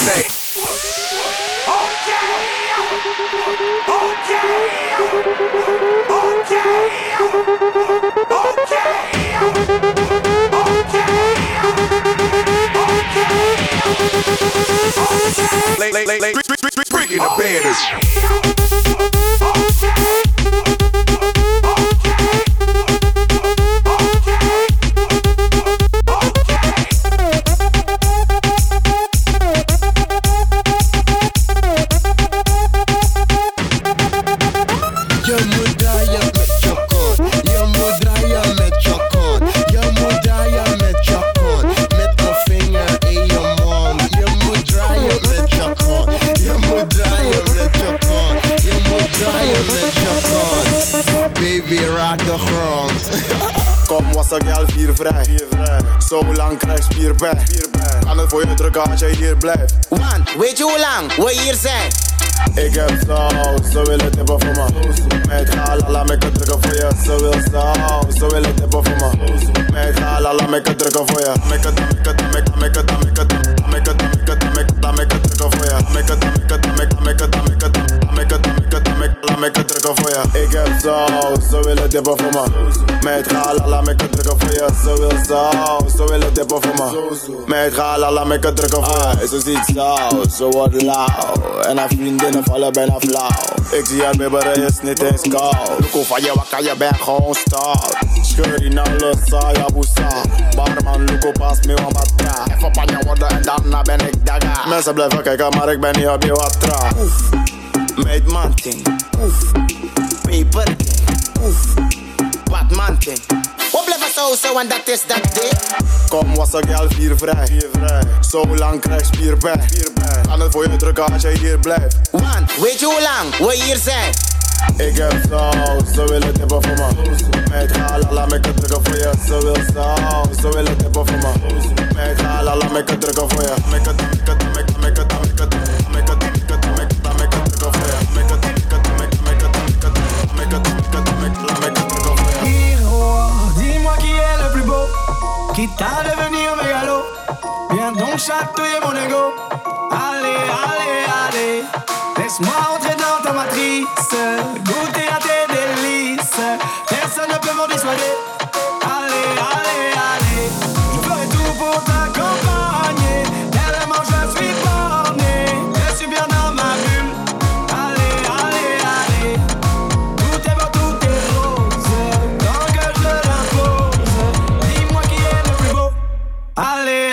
they say. Okay. Late. Freaking the bandits. Zolang krijg spierpijn. Aan het voor je drukken als jij hier blijft. Want weet je hoe lang we hier zijn? Ik heb saus, ze willen tippen voor me. Met gala, laat me het drukken voor je. Ze wil saus, ze willen tippen voor me. Met gala, laat me het drukken voor je. Ik heb saus, ze willen tippen voor me. Met gala, laat me het drukken voor je. Ze wil saus, ze willen tippen voor me. Met gala, laat me het drukken voor je. Ze ziet saus, ze wordt lauw. En haar vriendinnen vallen bijna flauw. Ik zie haar bibberen, is niet eens koud. Loek hoe van je wakker, je bent gewoon stout. Scheur die nauwelijks, saai abusa. Barman, loek hoe pas me om wat tra. Even panja worden en daarna ben ik daga. Mensen blijven kijken, maar ik ben niet op je wat tra. Oef, meid man ting. Oef, paper ting. Oef, Batman ting. Op blijven sausen, want dat is dat ding. Kom was een girl viervrij. Zolang krijg spierpijn. Aan het voor je drukken als jij hier blijft. Want weet je hoe lang we hier zijn? Ik heb saus, ze willen tippen voor me. Met gala, laat me het drukken voor je. Ze wil saus, ze willen tippen voor me. Met gala, laat me het drukken voor je. Quita de venido megalo, viens donc chatouiller mon ego. Allez, laisse-moi entrer dans ta matrice, goûter à tes délices, personne ne peut m'en dissuader. Allez, je ferai tout pour t'accompagner, tellement je suis borné, je suis bien dans ma bulle. Allez, tout est beau, tout est rose, tant que je l'impose, dis-moi qui est le plus beau. Allez.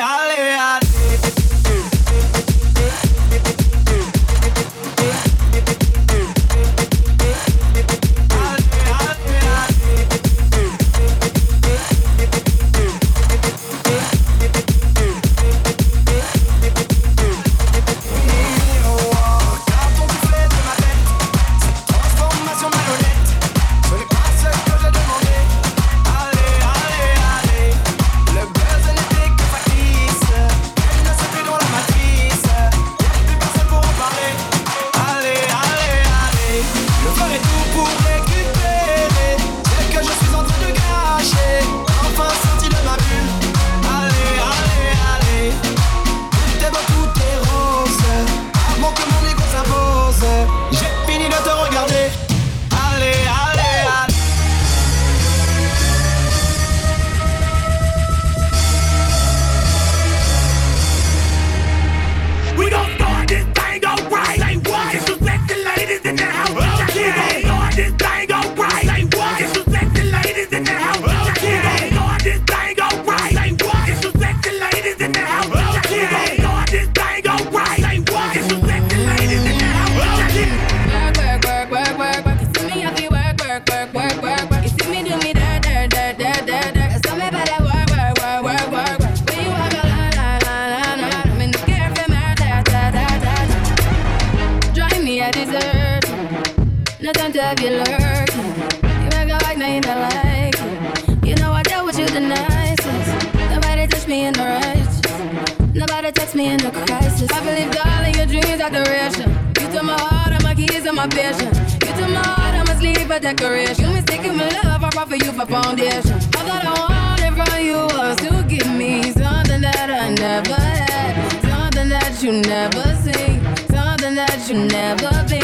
Something that you never see, something that you never be.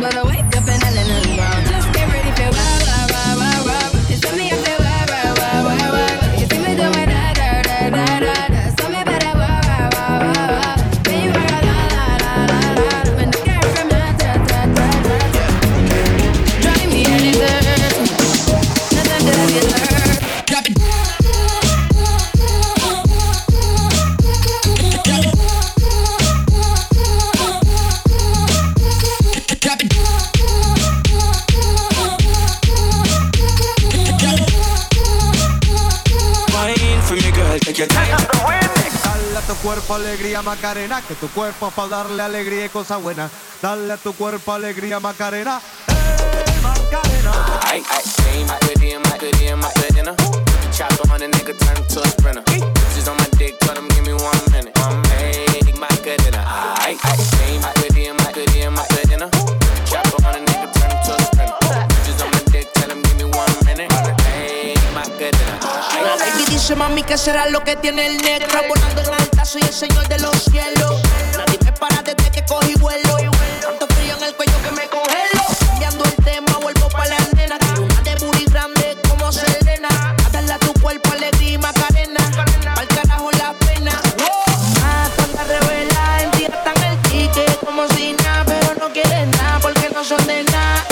But I wake up and I let it go. Just get ready for wow, wow, wow, wow, wow. It's something I feel wow, wow, wow, wow, wow. You see me do my da, da, da, da, da, da. Tell me about that wow, wow, wow, wow, wow. Then you heard a la, la, la, la, la. When the girl from my ta, ta, ta, ta, ta. Drive me a little. Nothing that I deserve. Drop it. Cuerpo alegría Macarena, que tu cuerpo es pa' darle alegría y cosas buenas. Dale a tu cuerpo alegría Macarena, hey Macarena. Ay, ay, ay, my goodie and my goodie and my goodina. Chopper on a nigga, turn him to a sprinter. Bitches on my dick, tell him give me 1 minute. Make my goodina. Ay, ay, ay, my goodie and my goodie and my goodina. Chopper on a nigga, turn him to a sprinter. Bitches on my dick, tell him give me 1 minute. Make my goodina. La baby dice mami que será lo que tiene el negro volando en alta. Soy el señor de los cielos. Nadie me para desde que cogí vuelo. Tanto frío en el cuello que me congelo. Cambiando el tema, vuelvo pa' la nena. Una de booty grande como Selena. Atarla a tu cuerpo, alegría y Macarena. Pa'l carajo la pena. Matan la revela, entiendan el ticket como si nada, pero no quieren nada porque no son de nada.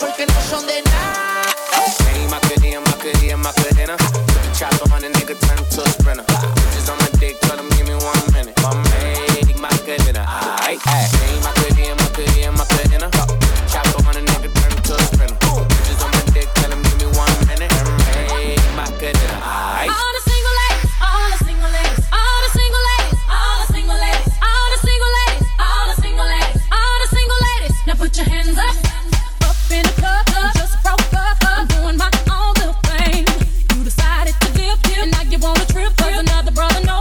Porque no son de nada. Hey, Macarena, Macarena, Macarena. Chop on a nigga, turn to a sprinter. Tell them give me 1 minute. My make my good dinner. Aight, aight. My good dinner, my good dinner, my good dinner. Chop on a nigga, turn him to a sprinter. Bitches on my dick, tell them give me 1 minute. Make my good dinner. Aight. All the single ladies, all the single ladies, all the single ladies, all the single ladies, all the single ladies, all the single ladies, all the single ladies. Now put your hands up, up in the club, just broke up. I'm doing my own little thing. You decided to dip, dip, and now you want a trip. Cause another brother knows.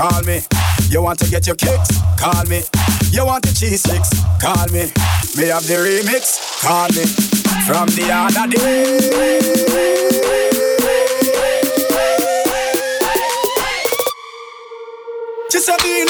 Call me. You want to get your kicks? Call me. You want the cheese sticks? Call me. We have the remix? Call me. From the other day. Giuseppine.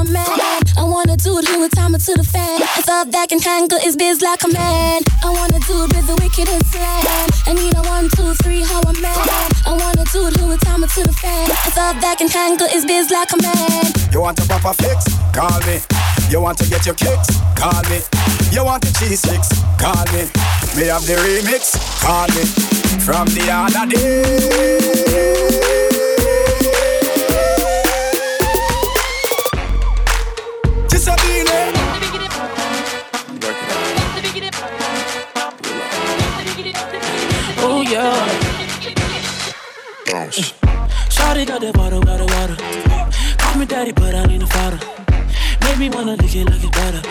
a man. I wanna do it, Louis Thomas to the fan. It's up back and tangle, it's biz like a man. I wanna do it with the wicked and slam. I need a 1, 2, 3, how a man. I wanna do it, Louis Thomas to the fan. It's up back and tangle, it's biz like a man. You want a proper fix? Call me. You want to get your kicks? Call me. You want the cheese sticks? Call me. Me have the remix? Call me. From the other day. Oh yeah. Shawty got that bottle, got the water. Call me daddy, but I need a father. Make me wanna lick it better.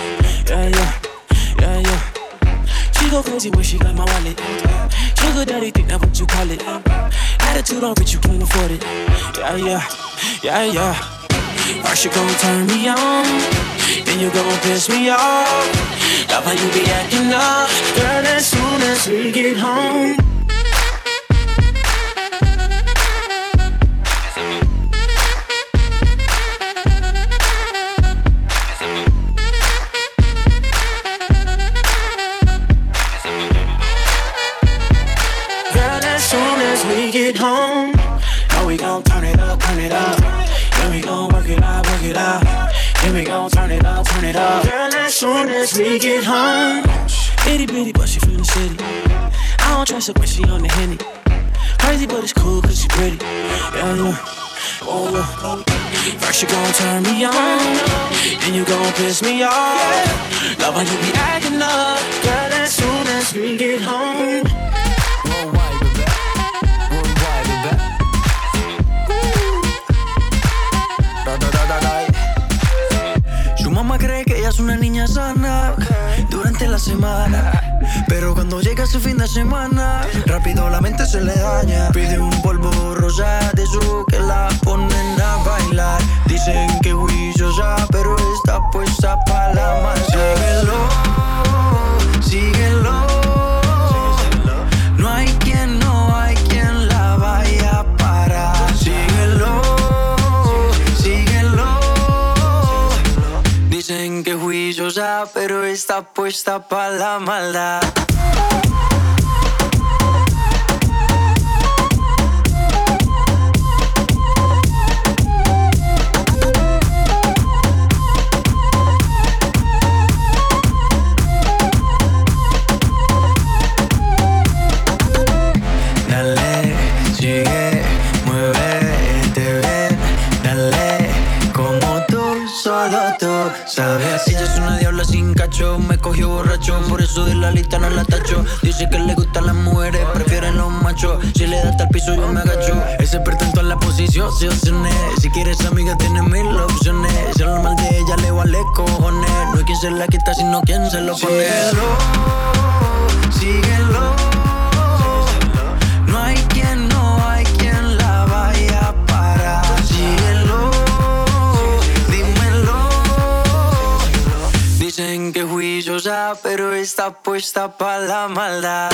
Yeah, yeah, yeah, yeah. She go crazy when she got my wallet. Sugar daddy, think that what you call it. Attitude on rich, you can't afford it. Yeah, yeah, yeah, yeah. First you gon' turn me on, then you gon' piss me off. Love how you be acting up, girl, as soon as we get home. Girl, as soon as we get home, now we gon' turn it up, turn it up. Then we gon' work it out, work it out. Then we gon' turn it up, turn it up. Girl, as soon as we get home. Itty bitty, but she from the city. I don't trust her, but she on the Henny. Crazy, but it's cool, cause she pretty. Yeah, yeah. Oh, yeah. First you gon' turn me on, then you gon' piss me off. Love how you be acting up. Girl, as soon as we get home. Mamá cree que ella es una niña sana, okay, durante la semana. Pero cuando llega su fin de semana, rápido la mente se le daña. Pide un polvo rosa de su que la ponen a bailar. Dicen que juiciosa, pero está puesta para la masa. Síguelo, síguelo. No hay quien, no hay quien la vaya a parar. Síguelo. Dicen que juiciosa, pero está puesta pa' la maldad. ¿Sabes? Ella es una diabla sin cacho, me cogió borracho, por eso de la lista no la tacho. Dice que le gustan las mujeres, prefieren los machos. Si le da hasta el piso yo me agacho. Ese pretento en la posición, si opciones. Si quieres amiga tienes mil opciones. Si lo mal de ella le vale cojones. No es quien se la quita sino quien se lo pone. Síguelo, síguelo. No hay quien, no hay quien la vaya a parar. Síguelo. Dicen que juiciosa, pero está puesta pa' la maldad.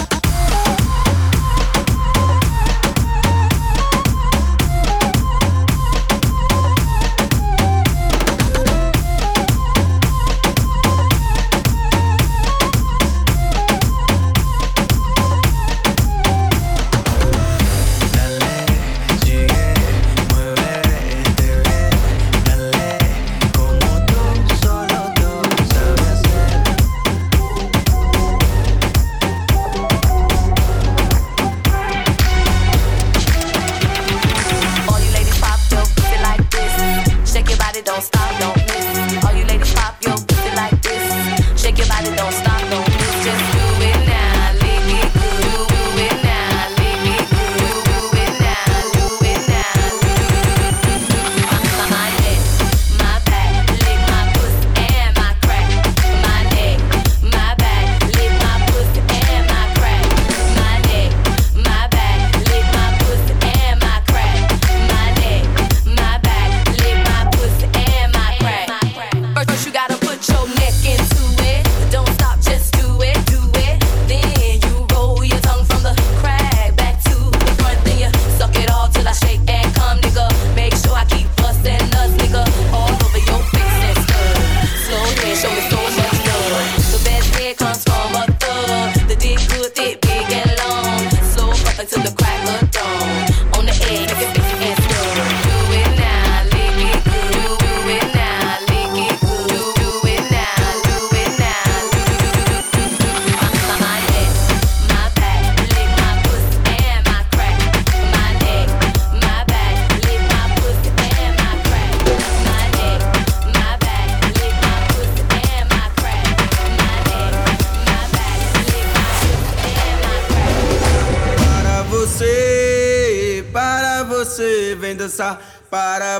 vem dançar para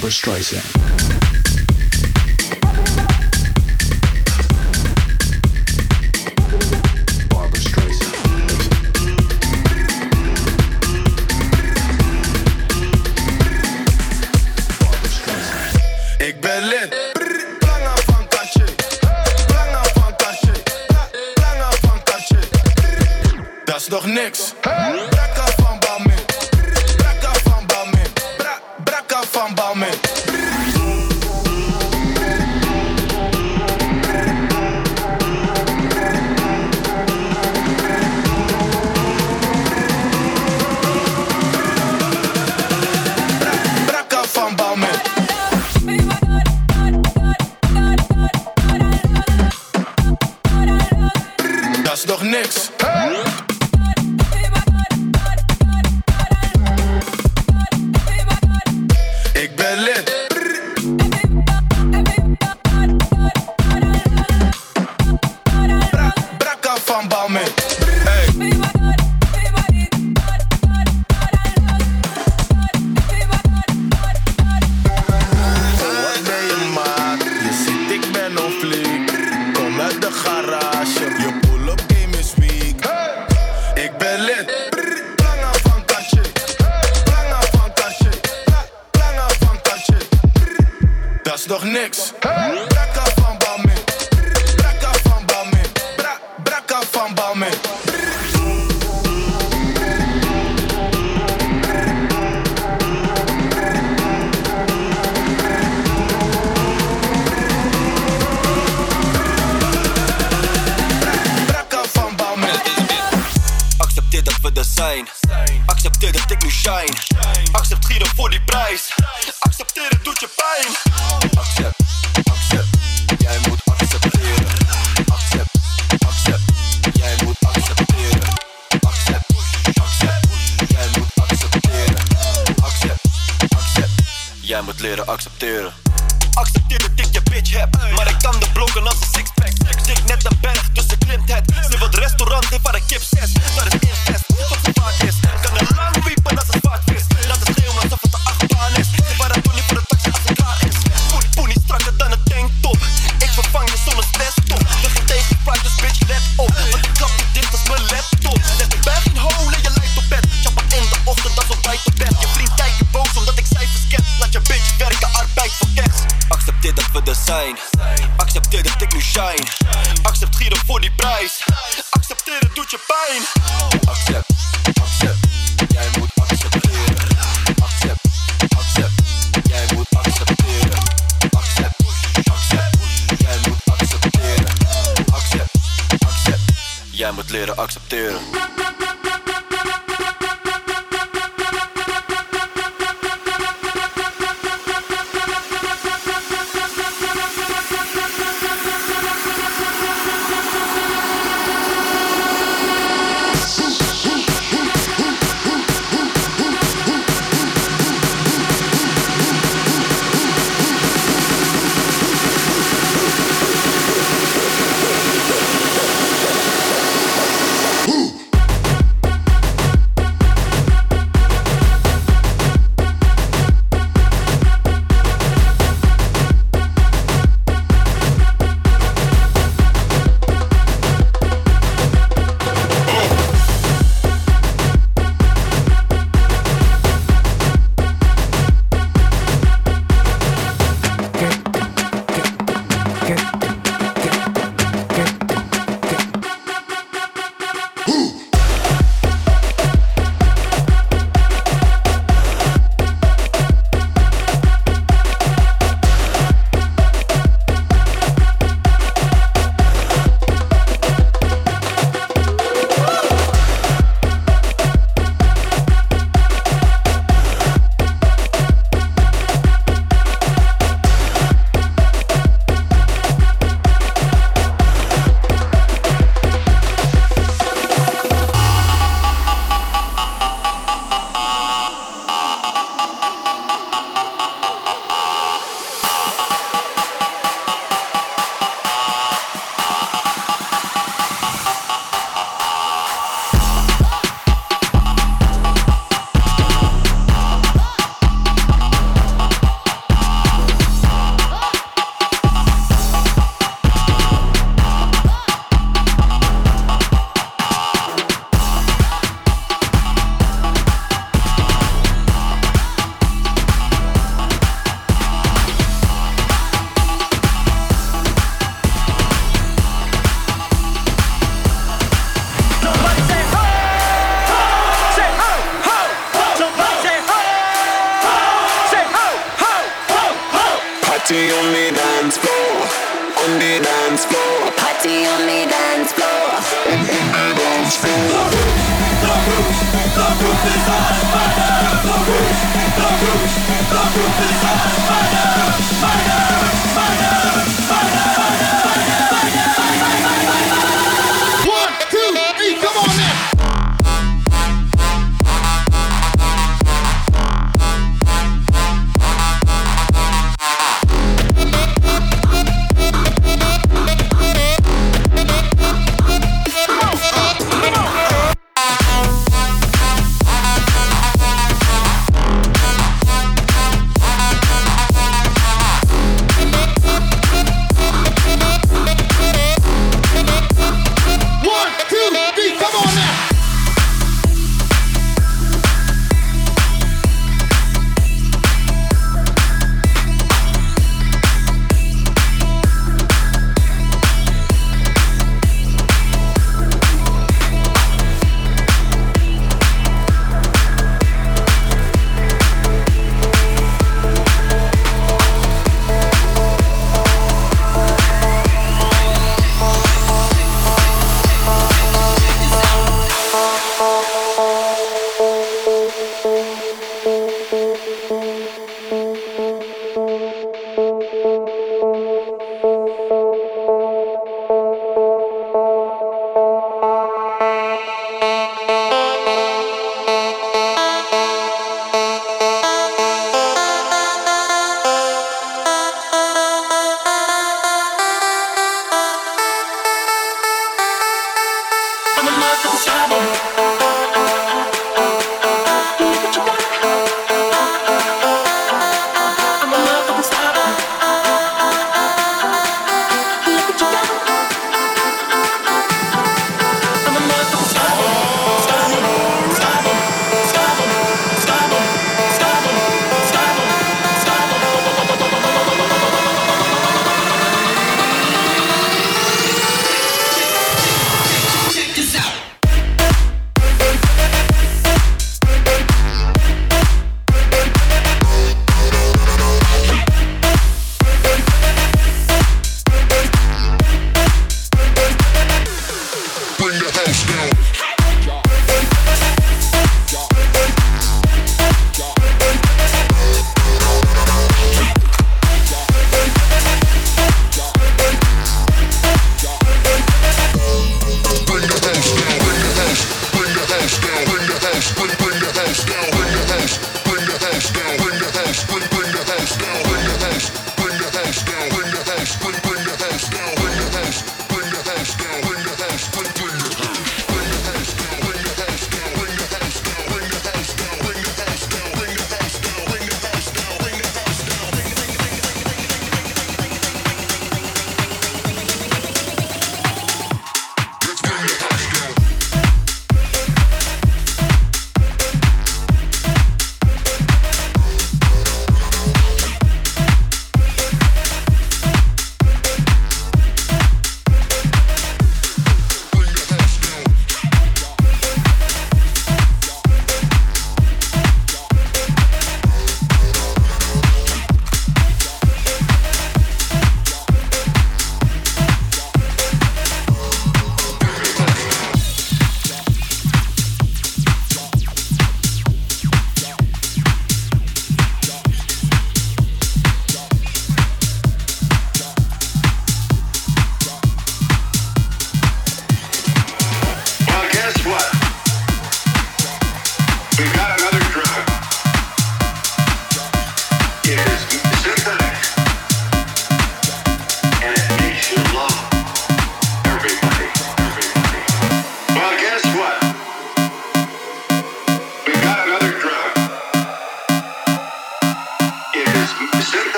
Barbra Streisand. Ik ben lid. Plannen van Caché. Plannen van Caché. Plannen van Caché. Dat is nog niks. Brakka van Balmain. Brakka van Balmain. Brakka van Balmain. Nog niks. Hey. Ik ben lid. Brakka van Balmain. Hey. Wat ben je maat? Je ziet ik ben op fliek. Kom uit de garage. Je nog niks. Hey. Brakka van Balmain. Brakka van Balmain. Brakka van Balmain. Brakka van Balmain. Accepteer dat we er zijn. Accepteer dat ik nu shine. Accept gieren voor die prijs. Accepteer het doet je pijn. Jij moet leren accepteren. Accepteer dat ik je bitch heb, maar ik kan de blokken als een sixpack. Dik net een berg, dus ze klimt het. Nu wil het restaurant in waar ik kip zes. Daar is één test, tot het paard is. Kan er lang wiepen als een zwaardvis. Laat het schreeuwen alsof het de achtbaan is. De baratoni voor de taxi als het klaar is. Poenie strakker dan een tanktop. Ik vervang je zonder stress top. De geen tegenspraak, dus bitch let op. Want ik klap je dicht als mijn laptop. Leg de berg in hole en je lijkt op bed. Chapa in de ochtend als ontbijt op bed. Je vriend kijkt je boos omdat ik cijfers ken. Je bitch werken arbeid voor keks. Accepteer dat we er zijn. Accepteer dat ik nu shine. Accept gieren voor die prijs. Accepteer het doet je pijn. Accept, accept. Jij moet accepteren. Accept, accept. Jij moet accepteren. Accept, accept. Jij moet accepteren. Accept, accept. Jij moet leren accepteren. Party on the dance floor, on the dance floor. Party on the dance floor, on the dance floor. The roof is on fire. The roof is on fire, fire, fire, fire.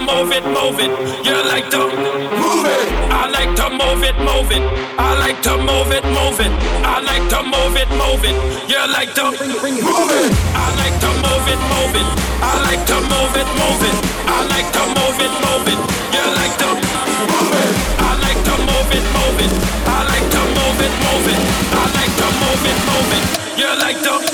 Move it, move it. You like to move it. I like to move it. it, move it. I like to move it, move it. I like to move it, move it. You like to move it. I like to move it, move it. I like to move it, move it. I like to move it, move it. You like to move it. I like to move it, move it. I like to move it, move it. I like to move it, move it. You like to move it.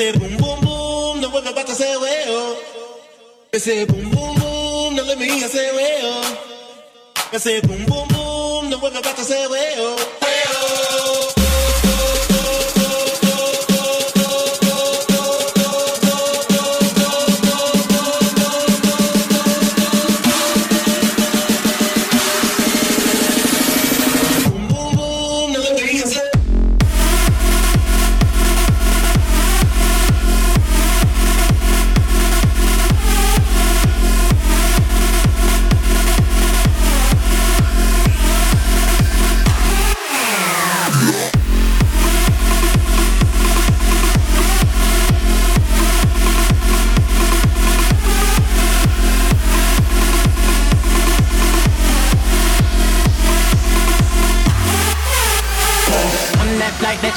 Say boom boom boom, no one about to say well. I say boom boom boom, no let me hear say well. I say boom boom boom, no one about to say well. Well.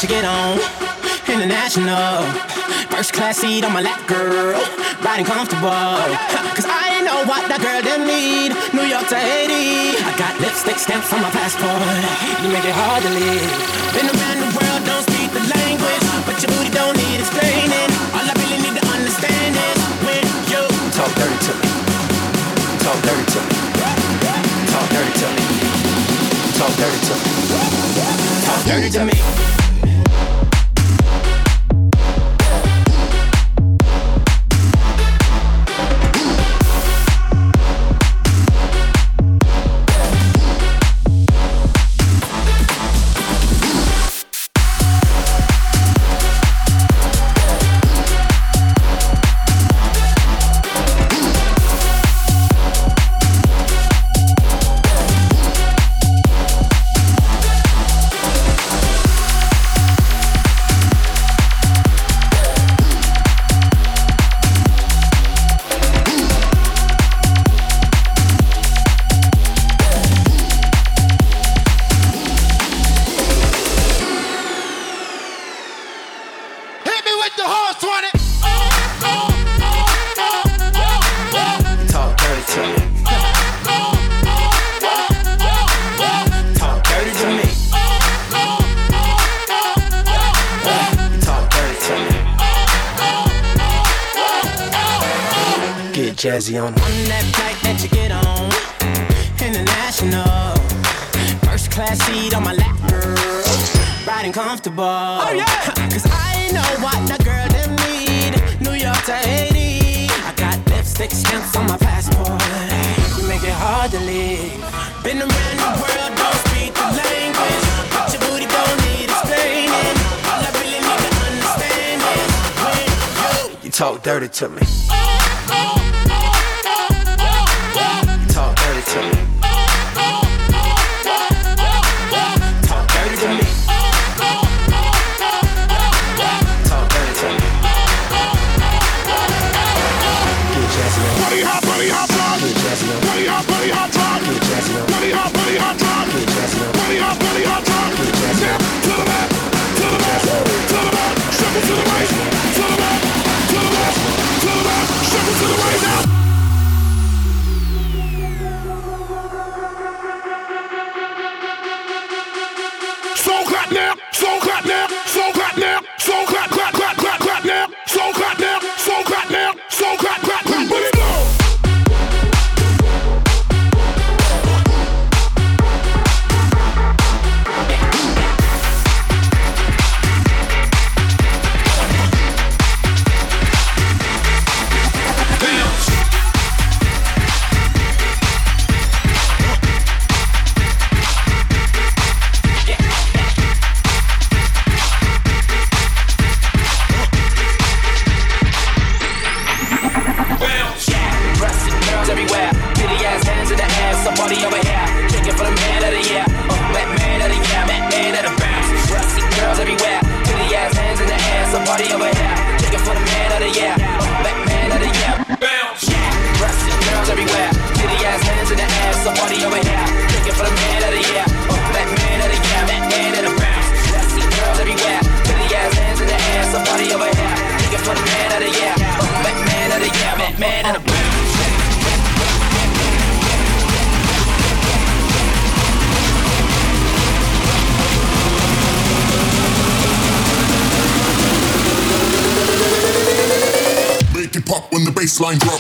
You get on international first class seat on my lap, girl, riding comfortable, cause I know what that girl didn't need. New York to Haiti, I got lipstick stamps on my passport. You make it hard to live. Been around the world, don't speak the language, but your booty don't need explaining. All I really need to understand is when you talk dirty to me, talk dirty to me, talk dirty to me, talk dirty to me, talk dirty to me. Talk dirty to me. Jazzy on that flight that you get on, international. First class seat on my lap, girl. Riding comfortable. Oh, yeah. Cause I know what the girl them need. New York to Haiti. I got lipstick stamps on my passport. You make it hard to leave. Been around the world, don't speak the language. But your booty don't need explaining. All I really need to understand is when you talk dirty to me. Baseline drop.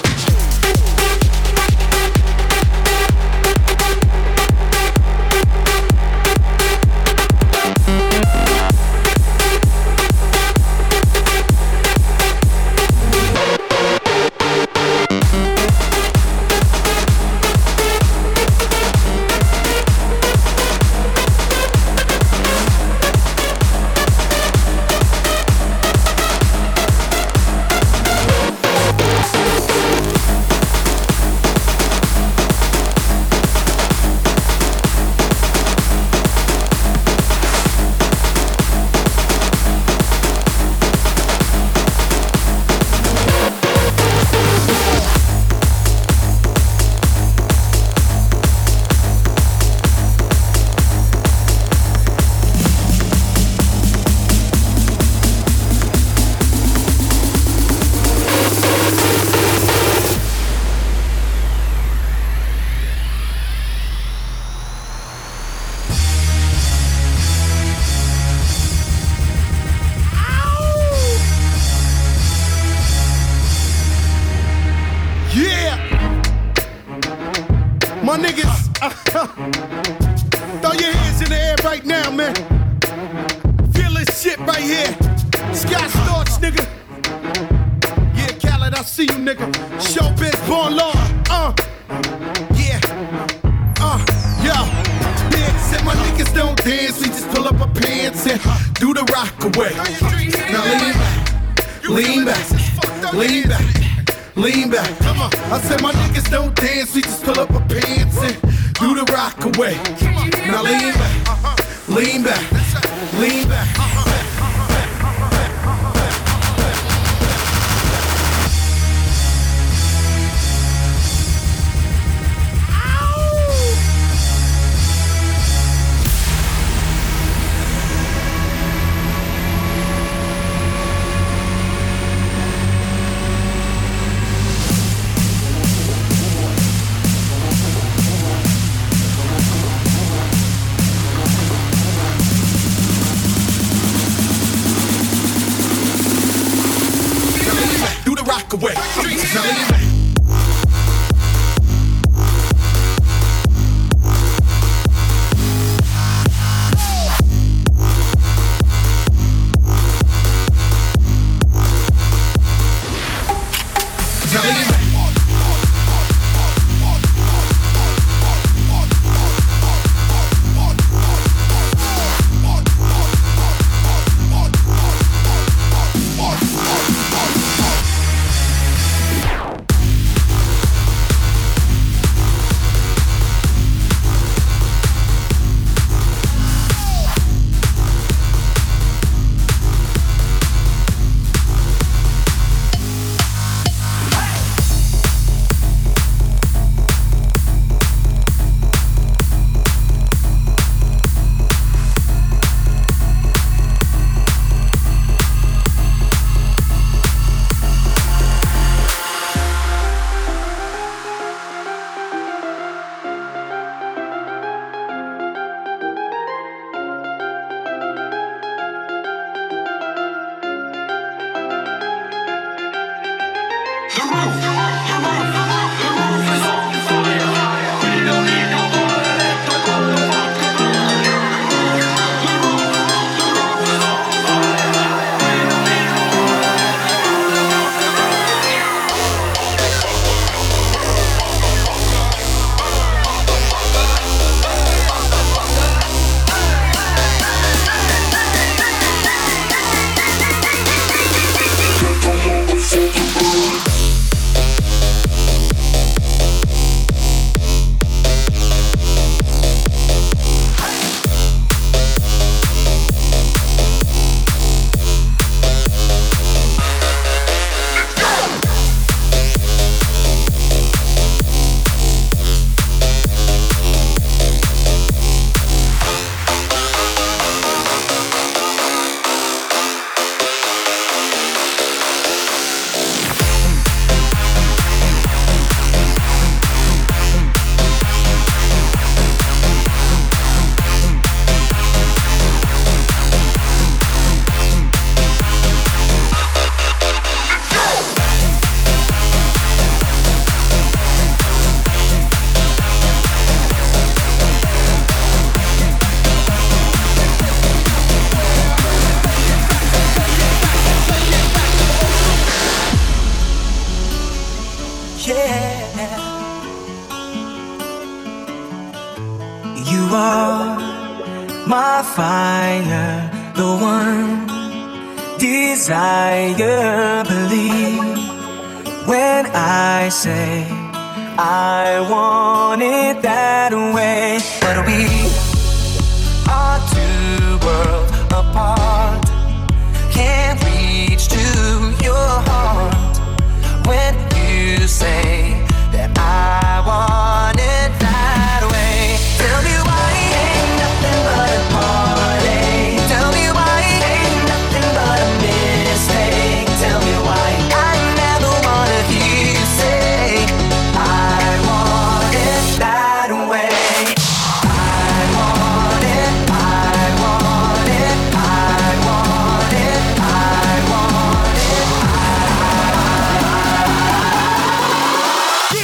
You are my fire, the one desire. Believe when I say I want it that way. But we are two worlds apart, can't reach to your heart when you say that I want it that way. Tell me why ain't nothing but a party. Tell me why ain't nothing but a mistake. Tell me why I never wanted you to say I want it that way. I want it, I want it, I want it, I want it, I want it. Get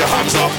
your hands up!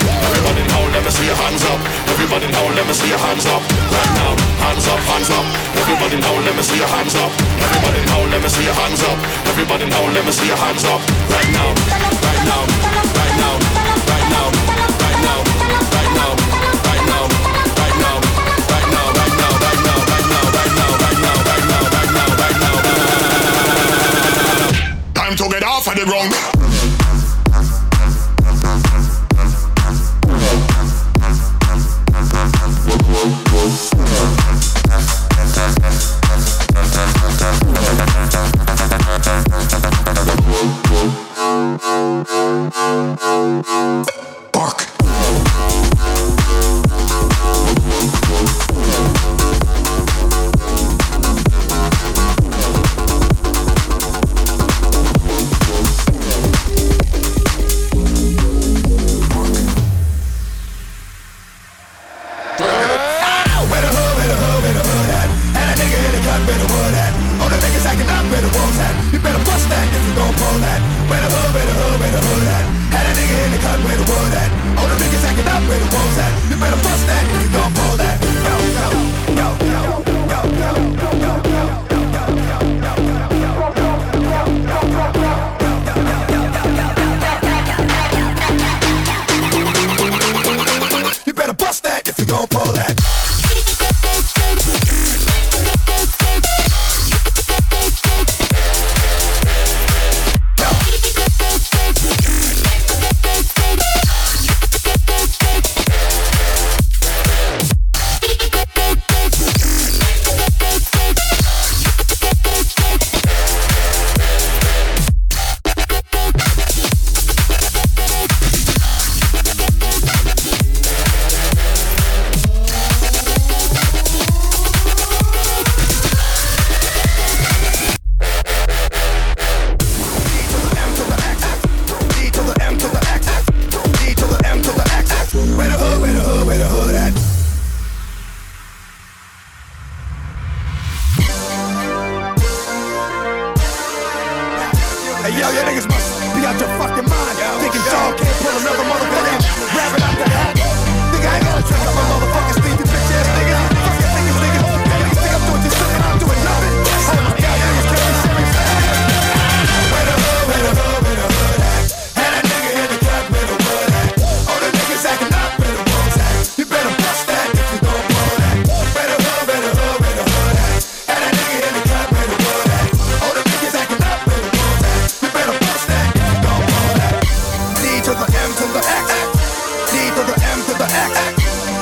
the X,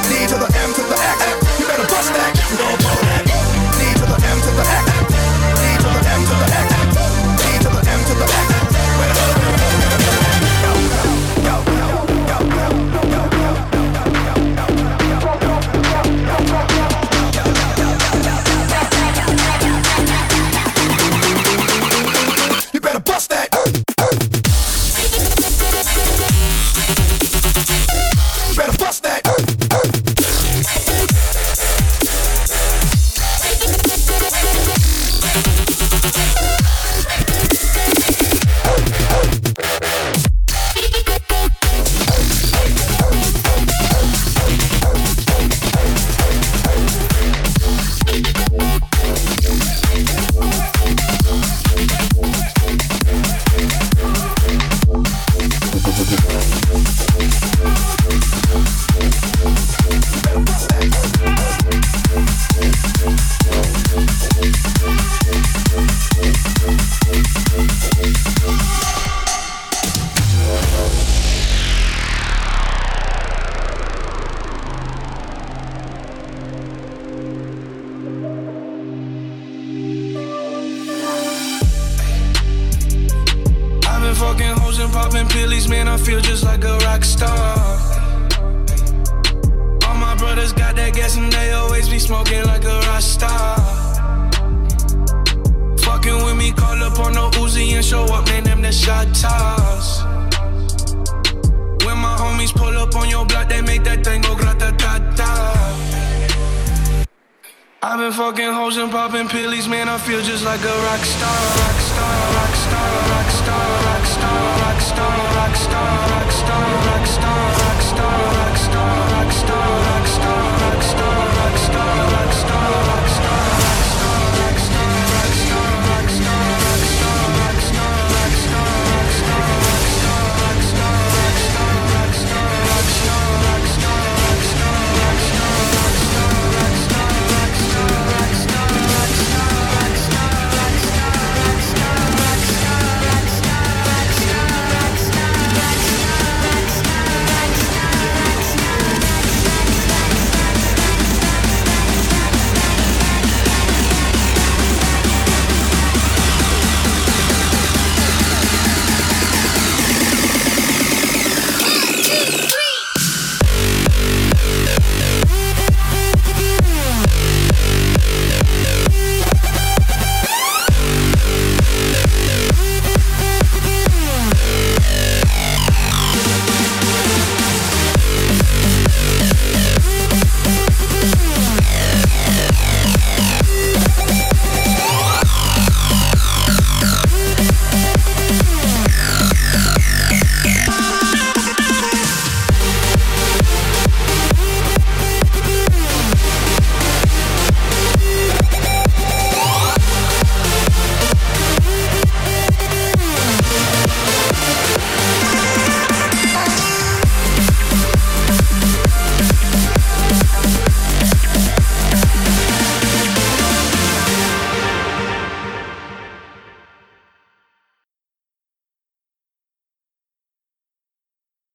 D to the M to the X. You better bust that, you don't know that. D to the M to the X, D to the M to the X, D to the M to the X. Rock star.